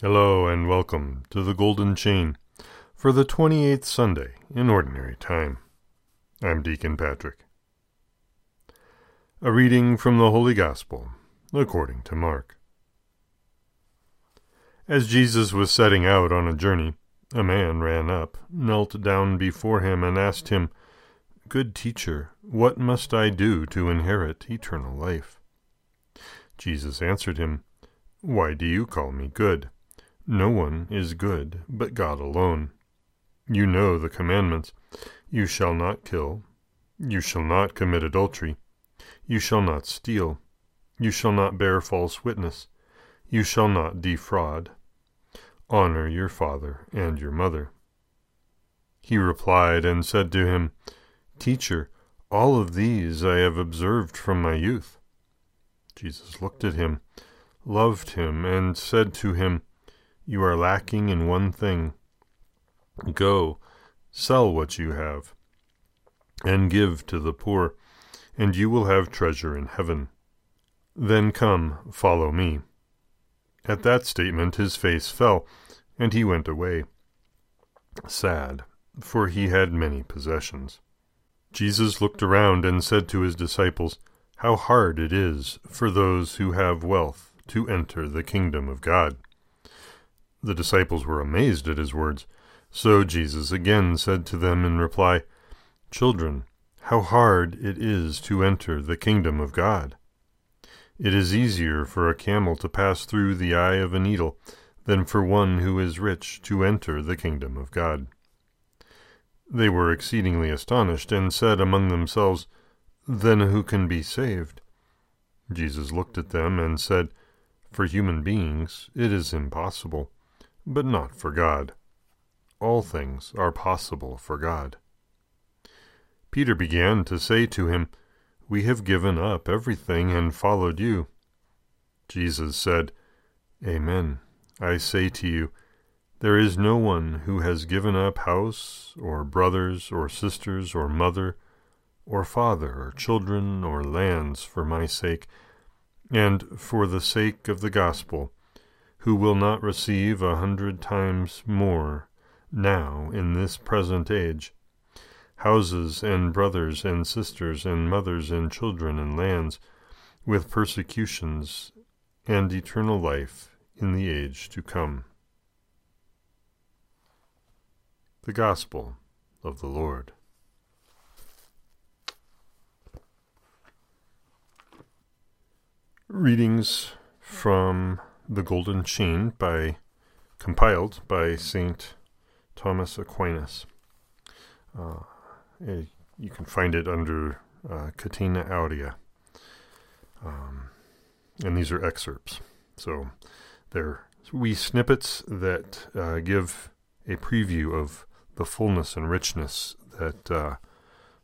Hello and welcome to the Golden Chain for the 28th Sunday in Ordinary Time. I'm Deacon Patrick. A reading from the Holy Gospel according to Mark. As Jesus was setting out on a journey, a man ran up, knelt down before him, and asked him, "Good teacher, what must I do to inherit eternal life?" Jesus answered him, "Why do you call me good? No one is good but God alone. You know the commandments. You shall not kill. You shall not commit adultery. You shall not steal. You shall not bear false witness. You shall not defraud. Honor your father and your mother." He replied and said to him, "Teacher, all of these I have observed from my youth." Jesus looked at him, loved him, and said to him, "You are lacking in one thing. Go, sell what you have, and give to the poor, and you will have treasure in heaven. Then come, follow me." At that statement his face fell, and he went away, sad, for he had many possessions. Jesus looked around and said to his disciples, "How hard it is for those who have wealth to enter the kingdom of God." The disciples were amazed at his words. So Jesus again said to them in reply, "Children, how hard it is to enter the kingdom of God. It is easier for a camel to pass through the eye of a needle than for one who is rich to enter the kingdom of God." They were exceedingly astonished and said among themselves, "Then who can be saved?" Jesus looked at them and said, "For human beings it is impossible, but not for God. All things are possible for God." Peter began to say to him, "We have given up everything and followed you." Jesus said, "Amen, I say to you, there is no one who has given up house, or brothers, or sisters, or mother, or father, or children, or lands for my sake, and for the sake of the gospel, who will not receive 100 times more now in this present age, houses, and brothers, and sisters, and mothers, and children, and lands, with persecutions, and eternal life in the age to come." The Gospel of the Lord. Readings from the Golden Chain, compiled by Saint Thomas Aquinas. You can find it under Catena Aurea. And these are excerpts. So they're wee snippets that give a preview of the fullness and richness that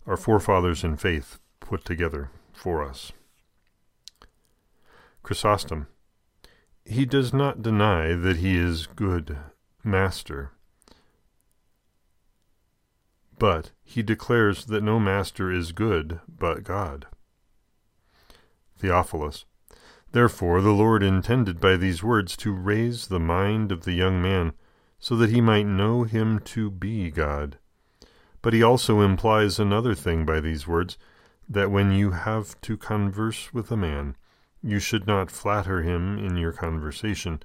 our forefathers in faith put together for us. Chrysostom. "He does not deny that he is good master, but he declares that no master is good but God." Theophilus. "Therefore the Lord intended by these words to raise the mind of the young man, so that he might know him to be God. But he also implies another thing by these words, that when you have to converse with a man, you should not flatter him in your conversation,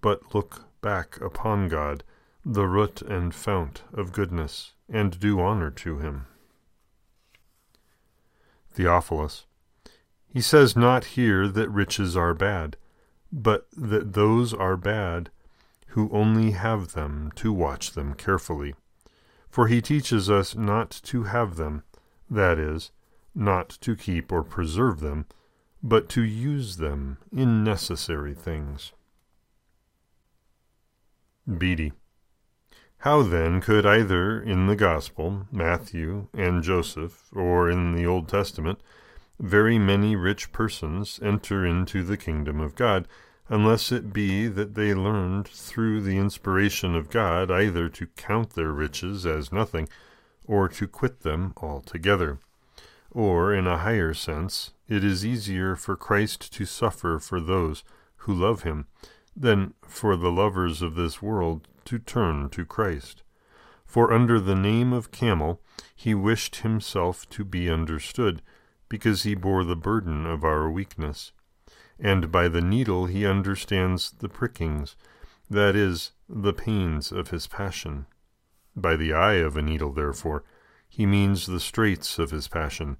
but look back upon God, the root and fount of goodness, and do honor to him." Theophilus. "He says not here that riches are bad, but that those are bad who only have them to watch them carefully. For he teaches us not to have them, that is, not to keep or preserve them, but to use them in necessary things." Beattie. "How then could either in the Gospel, Matthew and Joseph, or in the Old Testament, very many rich persons enter into the kingdom of God, unless it be that they learned through the inspiration of God either to count their riches as nothing, or to quit them altogether? Or, in a higher sense, it is easier for Christ to suffer for those who love him than for the lovers of this world to turn to Christ. For under the name of camel he wished himself to be understood, because he bore the burden of our weakness. And by the needle he understands the prickings, that is, the pains of his passion. By the eye of a needle, therefore, he means the straits of his passion,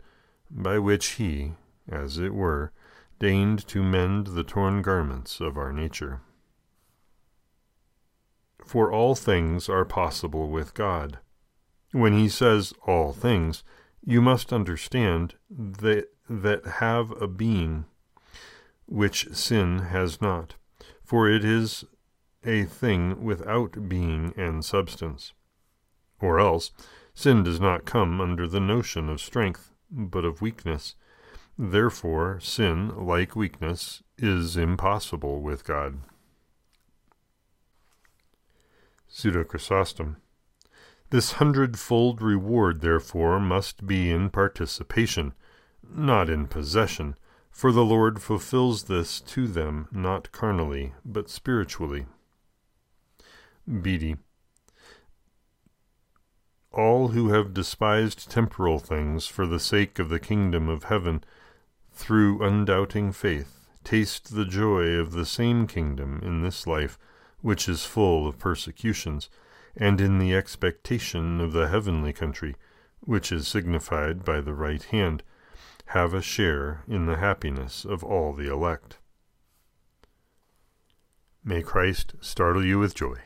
by which he, as it were, deigned to mend the torn garments of our nature. For all things are possible with God. When he says all things, you must understand that have a being, which sin has not, for it is a thing without being and substance. Or else, sin does not come under the notion of strength, but of weakness. Therefore, sin, like weakness, is impossible with God. Pseudo Chrysostom. This hundredfold reward, therefore, must be in participation, not in possession, for the Lord fulfills this to them, not carnally, but spiritually. Bede. All who have despised temporal things for the sake of the kingdom of heaven, through undoubting faith, taste the joy of the same kingdom in this life, which is full of persecutions, and in the expectation of the heavenly country, which is signified by the right hand, have a share in the happiness of all the elect. May Christ startle you with joy.